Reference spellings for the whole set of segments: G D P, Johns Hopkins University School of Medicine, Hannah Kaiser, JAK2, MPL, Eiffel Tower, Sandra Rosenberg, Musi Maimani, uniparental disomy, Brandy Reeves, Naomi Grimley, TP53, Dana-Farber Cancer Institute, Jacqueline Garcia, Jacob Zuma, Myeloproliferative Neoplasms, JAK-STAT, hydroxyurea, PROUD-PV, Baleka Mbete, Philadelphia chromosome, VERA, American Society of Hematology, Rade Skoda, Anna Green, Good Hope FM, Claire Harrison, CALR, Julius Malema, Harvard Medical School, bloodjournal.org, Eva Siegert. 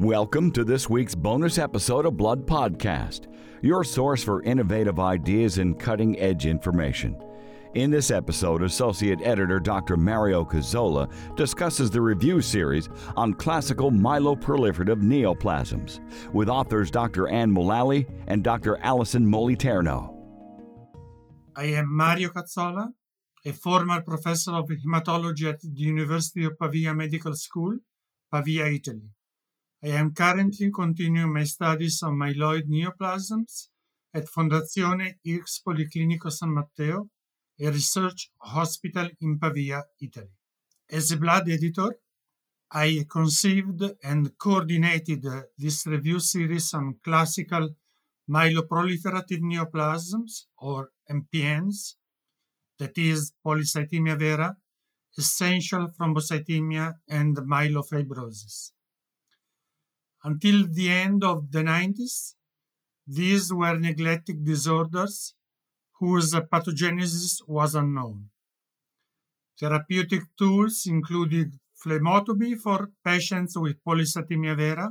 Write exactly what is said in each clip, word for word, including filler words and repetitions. Welcome to this week's bonus episode of Blood Podcast, your source for innovative ideas and cutting-edge information. In this episode, Associate Editor Doctor Mario Cazzola discusses the review series on classical myeloproliferative neoplasms with authors Doctor Ann Mullaly and Doctor Alison Moliterno. I am Mario Cazzola, a former professor of hematology at the University of Pavia Medical School, Pavia, Italy. I am currently continuing my studies on myeloid neoplasms at Fondazione I R C C S Policlinico San Matteo, a research hospital in Pavia, Italy. As a blood editor, I conceived and coordinated this review series on classical myeloproliferative neoplasms, or M P Ns, that is, polycythemia vera, essential thrombocythemia, and myelofibrosis. Until the end of the nineties, these were neglected disorders whose pathogenesis was unknown. Therapeutic tools included phlebotomy for patients with polycythemia vera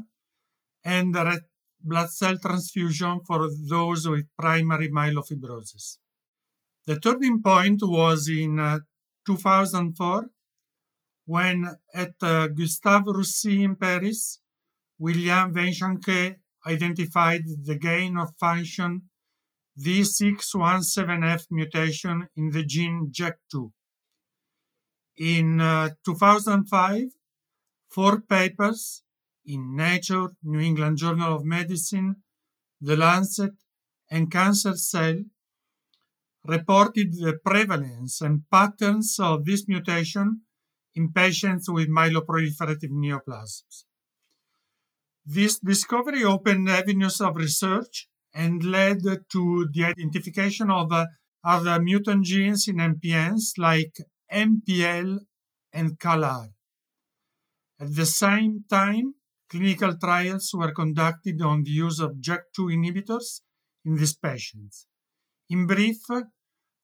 and red blood cell transfusion for those with primary myelofibrosis. The turning point was in uh, two thousand four, when at uh, Gustave Roussy in Paris, William Vainchenker identified the gain of function V six one seven F mutation in the gene J A K two. In uh, two thousand five, four papers in Nature, New England Journal of Medicine, The Lancet, and Cancer Cell reported the prevalence and patterns of this mutation in patients with myeloproliferative neoplasms. This discovery opened avenues of research and led to the identification of uh, other mutant genes in M P Ns like M P L and C A L R. At the same time, clinical trials were conducted on the use of J A K two inhibitors in these patients. In brief,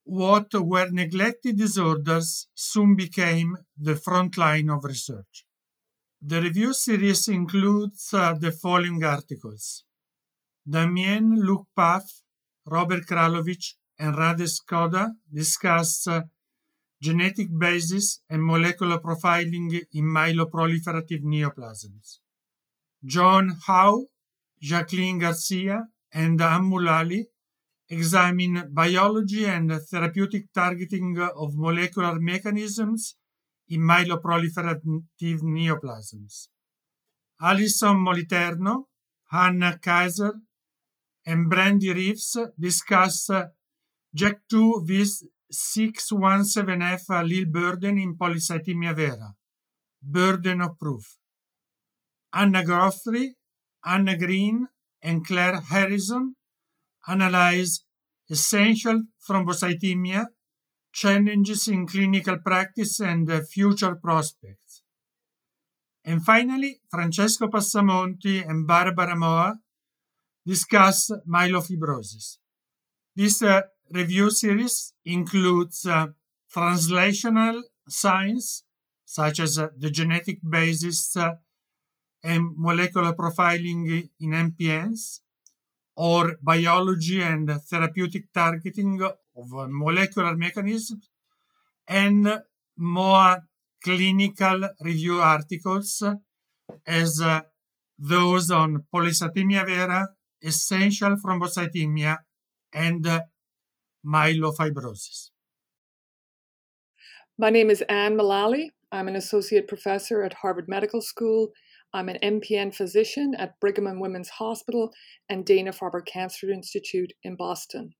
what were neglected disorders soon became the front line of research. The review series includes uh, the following articles: Damien Lukpaf, Robert Kralovic, and Rade Skoda discuss uh, genetic basis and molecular profiling in myeloproliferative neoplasms. John Howe, Jacqueline Garcia, and Ann Mullaly examine biology and therapeutic targeting of molecular mechanisms in myeloproliferative neoplasms. Alison Moliterno, Hannah Kaiser, and Brandy Reeves discuss J A K two V six one seven F allele burden in polycythemia vera, burden of proof. Anna Groffrey, Anna Green, and Claire Harrison analyze essential thrombocythemia, challenges in clinical practice, and future prospects. And finally, Francesco Passamonti and Barbara Moa discuss myelofibrosis. This uh, review series includes uh, translational science, such as uh, the genetic basis uh, and molecular profiling in M P Ns, or biology and therapeutic targeting of molecular mechanisms, and more clinical review articles as uh, those on polycythemia vera, essential thrombocythemia, and uh, myelofibrosis. My name is Ann Mullaly. I'm an associate professor at Harvard Medical School. I'm an M P N physician at Brigham and Women's Hospital and Dana-Farber Cancer Institute in Boston.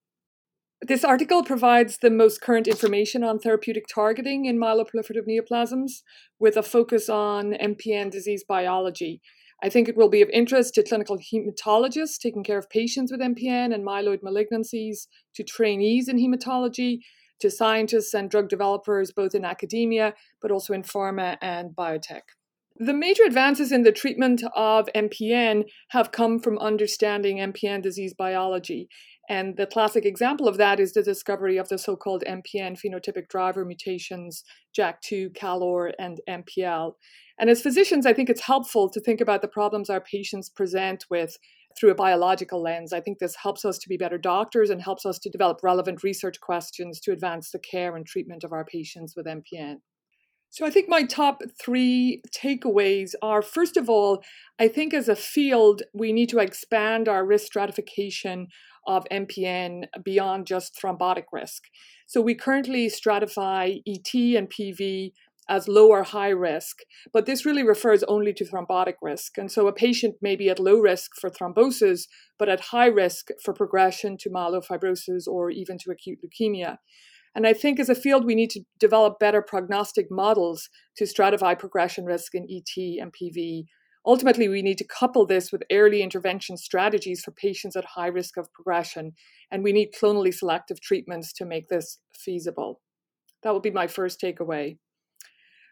This article provides the most current information on therapeutic targeting in myeloproliferative neoplasms with a focus on M P N disease biology. I think it will be of interest to clinical hematologists taking care of patients with M P N and myeloid malignancies, to trainees in hematology, to scientists and drug developers both in academia but also in pharma and biotech. The major advances in the treatment of M P N have come from understanding M P N disease biology, and the classic example of that is the discovery of the so-called M P N phenotypic driver mutations J A K two, C A L R, and M P L. And as physicians, I think it's helpful to think about the problems our patients present with through a biological lens. I think this helps us to be better doctors and helps us to develop relevant research questions to advance the care and treatment of our patients with M P N. So I think my top three takeaways are, first of all, I think as a field, we need to expand our risk stratification of M P N beyond just thrombotic risk. So we currently stratify E T and P V as low or high risk, but this really refers only to thrombotic risk. And so a patient may be at low risk for thrombosis, but at high risk for progression to myelofibrosis or even to acute leukemia. And I think as a field, we need to develop better prognostic models to stratify progression risk in E T and P V. Ultimately, we need to couple this with early intervention strategies for patients at high risk of progression, and we need clonally selective treatments to make this feasible. That would be my first takeaway.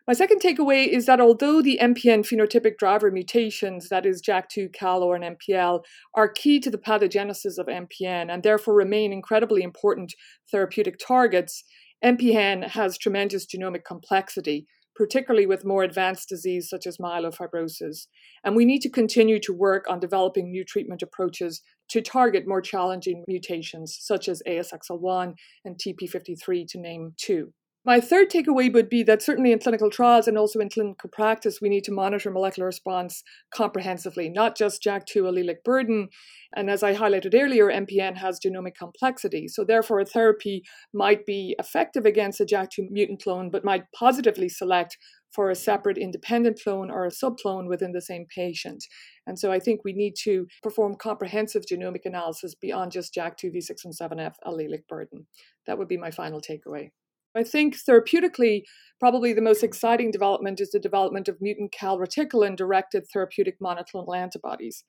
My second takeaway is that although the M P N phenotypic driver mutations, that is J A K two, C A L R, and M P L, are key to the pathogenesis of M P N and therefore remain incredibly important therapeutic targets, M P N has tremendous genomic complexity, particularly with more advanced disease such as myelofibrosis. And we need to continue to work on developing new treatment approaches to target more challenging mutations such as A S X L one and T P fifty-three, to name two. My third takeaway would be that certainly in clinical trials and also in clinical practice, we need to monitor molecular response comprehensively, not just J A K two allelic burden. And as I highlighted earlier, M P N has genomic complexity. So therefore, a therapy might be effective against a J A K two mutant clone, but might positively select for a separate independent clone or a subclone within the same patient. And so I think we need to perform comprehensive genomic analysis beyond just J A K two, V six seventeen F allelic burden. That would be my final takeaway. I think therapeutically, probably the most exciting development is the development of mutant calreticulin-directed therapeutic monoclonal antibodies.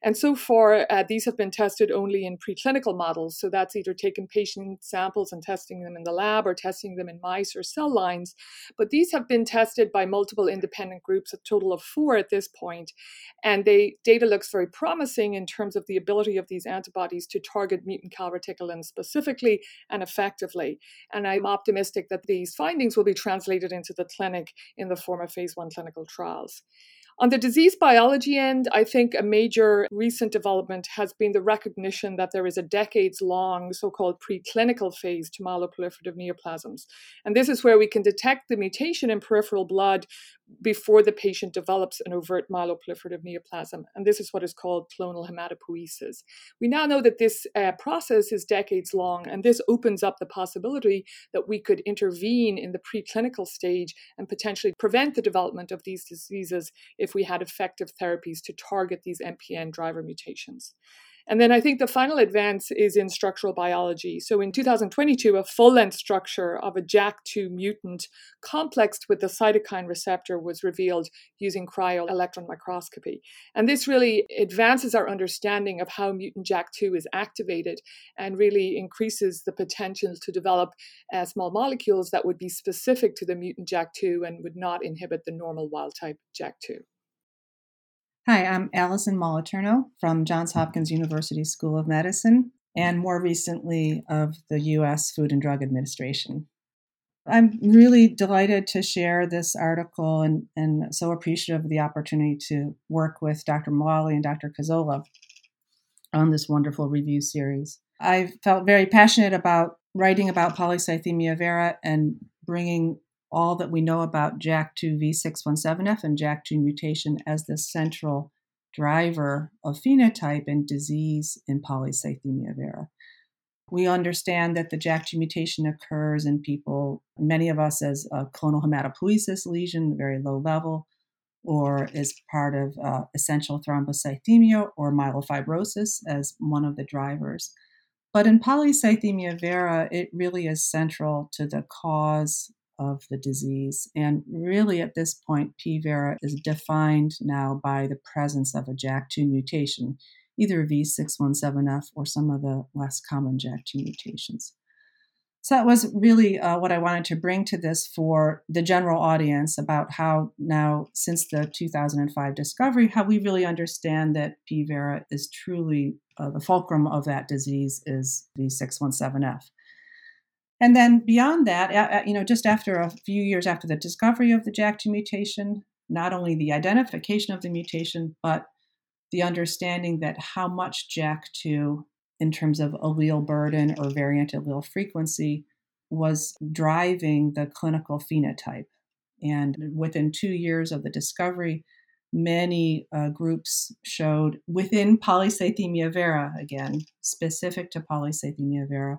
And so far, uh, these have been tested only in preclinical models. So that's either taking patient samples and testing them in the lab or testing them in mice or cell lines. But these have been tested by multiple independent groups, a total of four at this point. And the data looks very promising in terms of the ability of these antibodies to target mutant calreticulin specifically and effectively. And I'm optimistic that these findings will be translated into the clinic in the form of phase one clinical trials. On the disease biology end, I think a major recent development has been the recognition that there is a decades-long so-called preclinical phase to myeloproliferative neoplasms. And this is where we can detect the mutation in peripheral blood before the patient develops an overt myeloproliferative neoplasm. And this is what is called clonal hematopoiesis. We now know that this uh, process is decades long, and this opens up the possibility that we could intervene in the preclinical stage and potentially prevent the development of these diseases if we had effective therapies to target these M P N driver mutations. And then I think the final advance is in structural biology. So in two thousand twenty-two, a full-length structure of a J A K two mutant complexed with the cytokine receptor was revealed using cryo-electron microscopy. And this really advances our understanding of how mutant J A K two is activated and really increases the potential to develop uh, small molecules that would be specific to the mutant J A K two and would not inhibit the normal wild-type J A K two. Hi, I'm Alison Moliterno from Johns Hopkins University School of Medicine, and more recently of the U S Food and Drug Administration. I'm really delighted to share this article and, and so appreciative of the opportunity to work with Doctor Mullaly and Doctor Cazzola on this wonderful review series. I felt very passionate about writing about polycythemia vera and bringing all that we know about J A K two V six seventeen F and J A K two mutation as the central driver of phenotype and disease in polycythemia vera. We understand that the J A K two mutation occurs in people, many of us, as a clonal hematopoiesis lesion, very low level, or as part of uh, essential thrombocythemia or myelofibrosis as one of the drivers. But in polycythemia vera, it really is central to the cause of the disease. And really at this point, P-Vera is defined now by the presence of a J A K two mutation, either V six seventeen F or some of the less common J A K two mutations. So that was really uh, what I wanted to bring to this for the general audience about how now, since the two thousand five discovery, how we really understand that P-Vera is truly uh, the fulcrum of that disease is V six seventeen F. And then beyond that, you know, just after a few years after the discovery of the J A K two mutation, not only the identification of the mutation, but the understanding that how much J A K two in terms of allele burden or variant allele frequency was driving the clinical phenotype. And within two years of the discovery, many uh, groups showed within polycythemia vera, again, specific to polycythemia vera,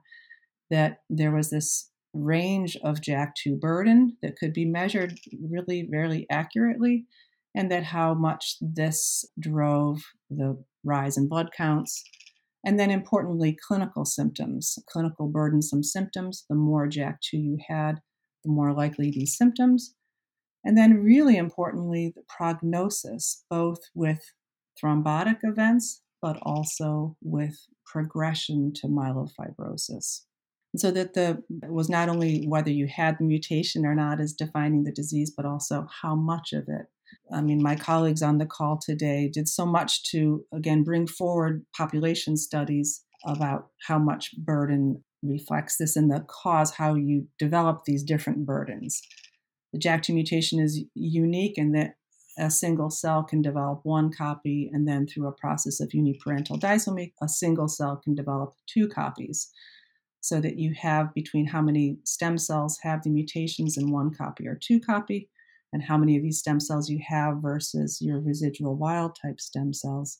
that there was this range of J A K two burden that could be measured really very accurately, and that how much this drove the rise in blood counts. And then importantly, clinical symptoms, clinical burdensome symptoms. The more J A K two you had, the more likely these symptoms. And then really importantly, the prognosis, both with thrombotic events, but also with progression to myelofibrosis. And so that the it was not only whether you had the mutation or not as defining the disease, but also how much of it. I mean, my colleagues on the call today did so much to, again, bring forward population studies about how much burden reflects this and the cause, how you develop these different burdens. The J A K two mutation is unique in that a single cell can develop one copy, and then through a process of uniparental disomy, a single cell can develop two copies, so that you have between how many stem cells have the mutations in one copy or two copy, and how many of these stem cells you have versus your residual wild-type stem cells,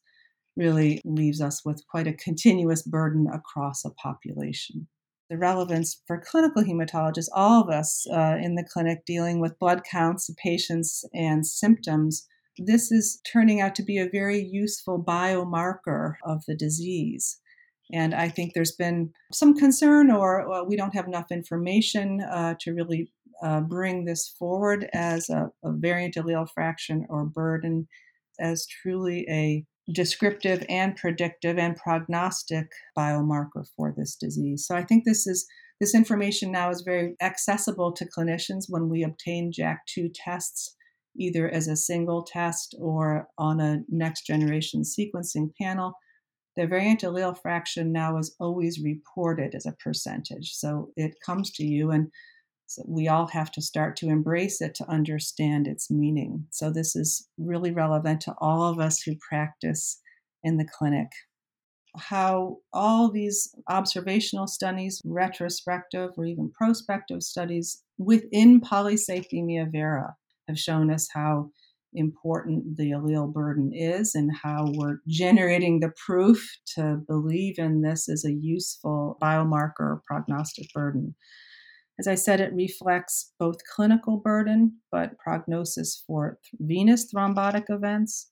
really leaves us with quite a continuous burden across a population. The relevance for clinical hematologists, all of us uh, in the clinic dealing with blood counts, patients, and symptoms, this is turning out to be a very useful biomarker of the disease. And I think there's been some concern, or uh, we don't have enough information uh, to really Uh, bring this forward as a, a variant allele fraction or burden as truly a descriptive and predictive and prognostic biomarker for this disease. So I think this is this information now is very accessible to clinicians when we obtain J A K two tests, either as a single test or on a next generation sequencing panel. The variant allele fraction now is always reported as a percentage. So it comes to you, and so we all have to start to embrace it to understand its meaning. So this is really relevant to all of us who practice in the clinic. How all these observational studies, retrospective or even prospective studies within polycythemia vera have shown us how important the allele burden is and how we're generating the proof to believe in this as a useful biomarker or prognostic burden. As I said, it reflects both clinical burden, but prognosis for venous thrombotic events,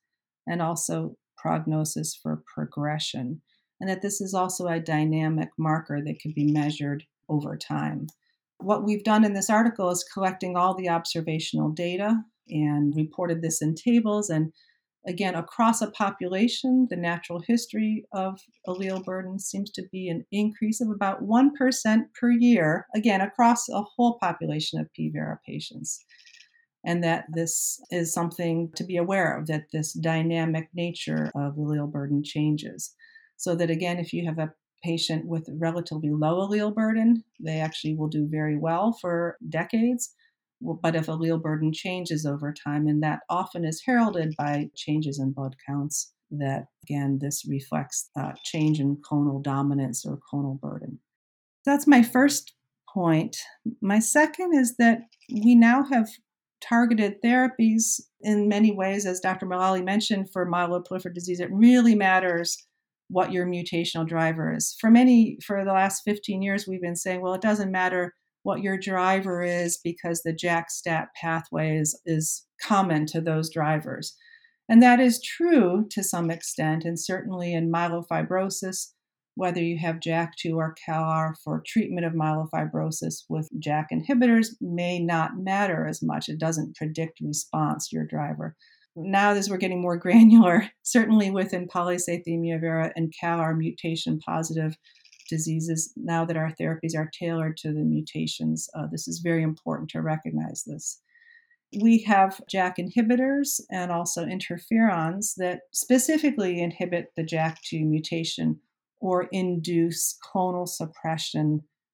and also prognosis for progression. And that this is also a dynamic marker that can be measured over time. What we've done in this article is collecting all the observational data and reported this in tables. And again, across a population, the natural history of allele burden seems to be an increase of about one percent per year, again, across a whole population of P. vera patients. And that this is something to be aware of, that this dynamic nature of allele burden changes. So that again, if you have a patient with relatively low allele burden, they actually will do very well for decades. But if allele burden changes over time, and that often is heralded by changes in blood counts, that again, this reflects a change in clonal dominance or clonal burden. That's my first point. My second is that we now have targeted therapies in many ways, as Doctor Mullaly mentioned, for myeloproliferative disease. It really matters what your mutational driver is. For many, for the last fifteen years, we've been saying, well, it doesn't matter what your driver is because the JAK-STAT pathway is, is common to those drivers. And that is true to some extent, and certainly in myelofibrosis, whether you have J A K two or C A L R for treatment of myelofibrosis with J A K inhibitors may not matter as much. It doesn't predict response, your driver. Now as we're getting more granular, certainly within polycythemia vera and C A L R mutation positive diseases, now that our therapies are tailored to the mutations, uh, this is very important to recognize this. We have J A K inhibitors and also interferons that specifically inhibit the J A K two mutation or induce clonal suppression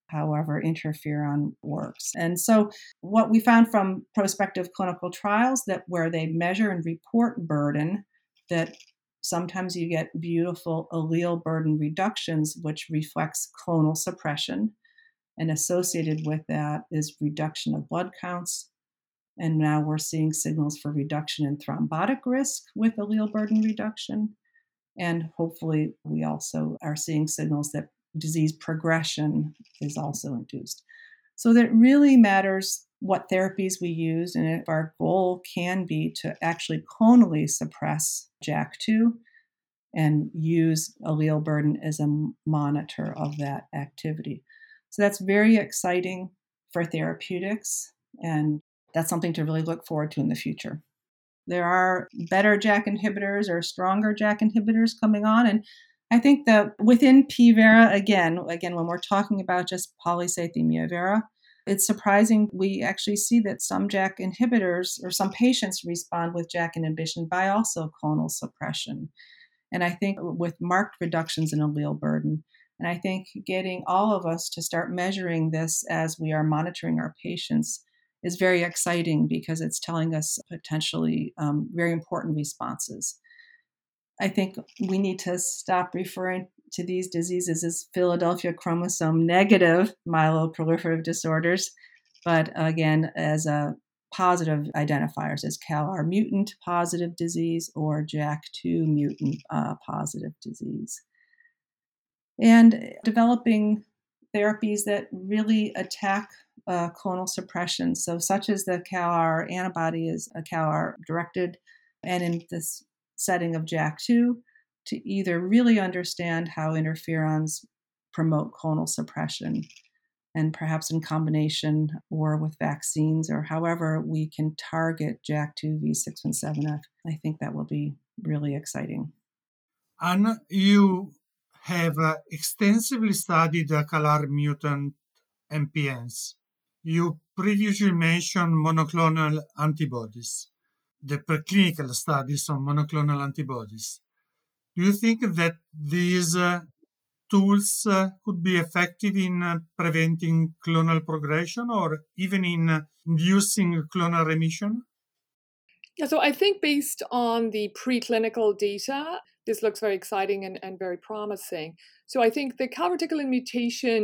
however interferon works. And so what we found from prospective clinical trials that where they measure and report burden, that sometimes you get beautiful allele burden reductions, which reflects clonal suppression. And associated with that is reduction of blood counts. And now we're seeing signals for reduction in thrombotic risk with allele burden reduction. And hopefully we also are seeing signals that disease progression is also induced. So that really matters what therapies we use, and if our goal can be to actually clonally suppress J A K two and use allele burden as a monitor of that activity. So that's very exciting for therapeutics, and that's something to really look forward to in the future. There are better J A K inhibitors or stronger J A K inhibitors coming on. And I think that within P-VERA, again, again, when we're talking about just polycythemia vera, it's surprising we actually see that some J A K inhibitors or some patients respond with J A K inhibition by also clonal suppression. And I think with marked reductions in allele burden. And I think getting all of us to start measuring this as we are monitoring our patients is very exciting because it's telling us potentially um, very important responses. I think we need to stop referring to these diseases as Philadelphia chromosome negative myeloproliferative disorders, but again, as a positive identifiers as C A L R mutant positive disease or J A K two mutant uh, positive disease. And developing therapies that really attack Uh, clonal suppression, so such as the C A L R antibody is a C A L R directed, and in this setting of J A K two, to either really understand how interferons promote clonal suppression, and perhaps in combination or with vaccines or however we can target J A K two V six one seven F. I think that will be really exciting. Anna, you have uh, extensively studied the C A L R mutant M P Ls. You previously mentioned monoclonal antibodies, the preclinical studies on monoclonal antibodies. Do you think that these uh, tools uh, could be effective in uh, preventing clonal progression or even in uh, inducing clonal remission? Yeah, so I think based on the preclinical data, this looks very exciting and, and very promising. So I think the calreticulin mutation,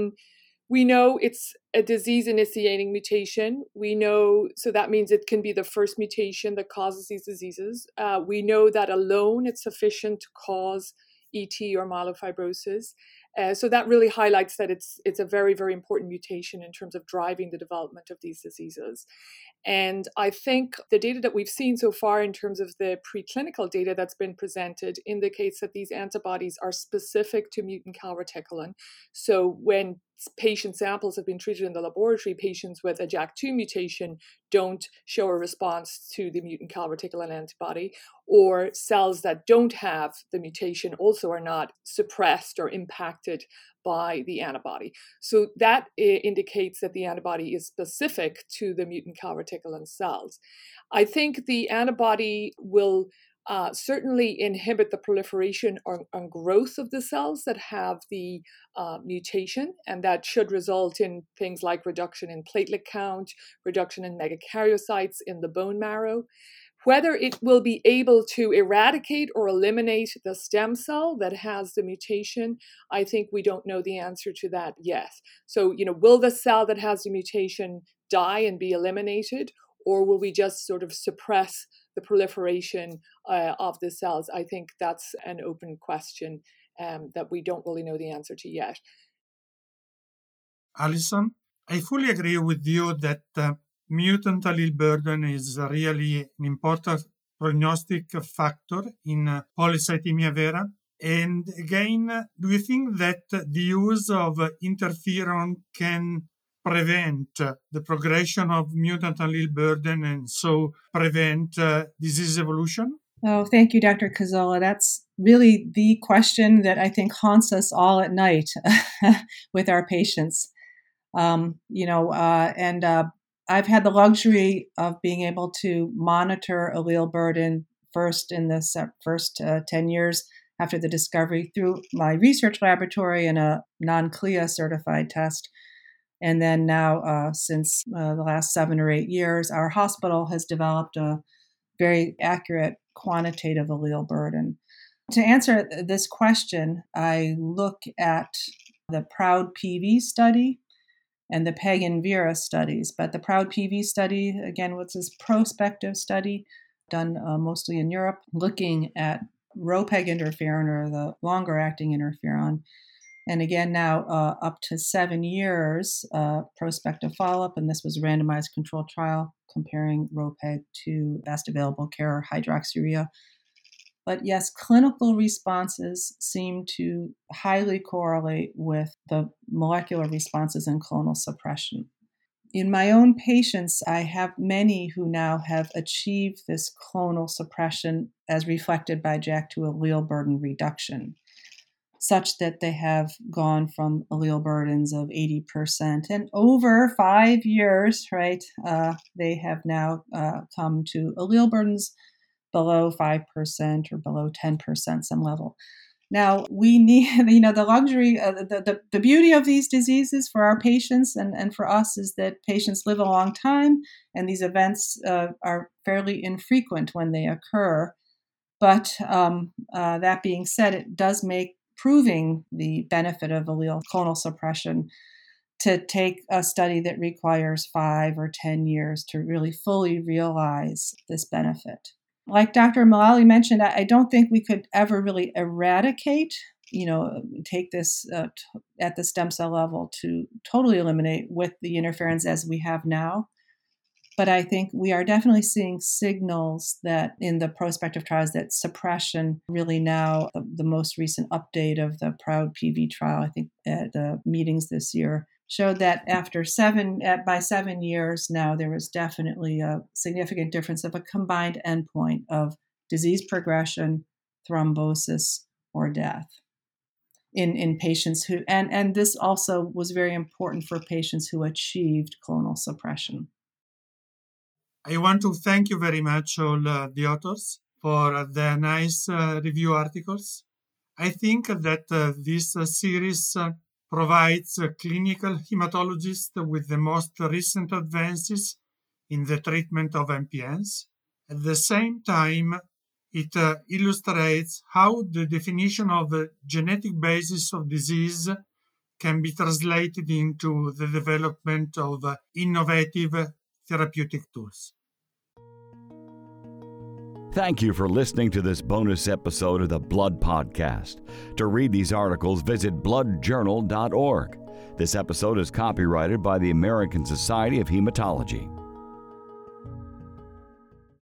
we know it's a disease-initiating mutation. We know, so that means it can be the first mutation that causes these diseases. Uh, we know that alone it's sufficient to cause E T or myelofibrosis. Uh, so that really highlights that it's it's a very, very important mutation in terms of driving the development of these diseases. And I think the data that we've seen so far in terms of the preclinical data that's been presented indicates that these antibodies are specific to mutant calreticulin. So when patient samples have been treated in the laboratory, patients with a J A K two mutation don't show a response to the mutant calreticulin antibody, or cells that don't have the mutation also are not suppressed or impacted by the antibody. So that indicates that the antibody is specific to the mutant calreticulin cells. I think the antibody will Uh, certainly inhibit the proliferation or, or growth of the cells that have the uh, mutation, and that should result in things like reduction in platelet count, reduction in megakaryocytes in the bone marrow. Whether it will be able to eradicate or eliminate the stem cell that has the mutation, I think we don't know the answer to that yet. So, you know, will the cell that has the mutation die and be eliminated, or will we just sort of suppress the proliferation uh, of the cells? I think that's an open question um, that we don't really know the answer to yet. Alison, I fully agree with you that uh, mutant allele burden is really an important prognostic factor in uh, polycythemia vera. And again, do you think that the use of interferon can prevent the progression of mutant allele burden and so prevent uh, disease evolution? Oh, thank you, Doctor Cazzola. That's really the question that I think haunts us all at night with our patients. Um, you know, uh, and uh, I've had the luxury of being able to monitor allele burden first in the se- first uh, ten years after the discovery through my research laboratory and a non-C L I A certified test. And then now, uh, since uh, the last seven or eight years, our hospital has developed a very accurate quantitative allele burden. To answer this question, I look at the PROUD P V study and the PEG and VERA studies. But the PROUD P V study, again, was this prospective study done uh, mostly in Europe, looking at ROPEG interferon, or the longer-acting interferon. And again, now uh, up to seven years uh, prospective follow-up, and this was a randomized controlled trial comparing ROPEG to best available care or hydroxyurea. But yes, clinical responses seem to highly correlate with the molecular responses in clonal suppression. In my own patients, I have many who now have achieved this clonal suppression as reflected by J A K two allele burden reduction, such that they have gone from allele burdens of eighty percent. And over five years, right, uh, they have now uh, come to allele burdens below five percent or below ten percent, some level. Now, we need, you know, the luxury, uh, the, the, the beauty of these diseases for our patients and, and for us is that patients live a long time, and these events uh, are fairly infrequent when they occur. But um, uh, that being said, it does make proving the benefit of allele clonal suppression to take a study that requires five or ten years to really fully realize this benefit. Like Doctor Mullaly mentioned, I don't think we could ever really eradicate, you know, take this uh, t- at the stem cell level to totally eliminate with the interferons as we have now. But I think we are definitely seeing signals that in the prospective trials that suppression really now, the, the most recent update of the PROUD P V trial, I think at the meetings this year, showed that after seven, by seven years now, there was definitely a significant difference of a combined endpoint of disease progression, thrombosis, or death in, in patients who, and, and this also was very important for patients who achieved clonal suppression. I want to thank you very much, all uh, the authors, for the nice uh, review articles. I think that uh, this uh, series uh, provides clinical hematologists with the most recent advances in the treatment of M P Ls. At the same time, it uh, illustrates how the definition of the genetic basis of disease can be translated into the development of uh, innovative therapeutic tools. Thank you for listening to this bonus episode of the Blood Podcast. To read these articles, visit blood journal dot org. This episode is copyrighted by the American Society of Hematology.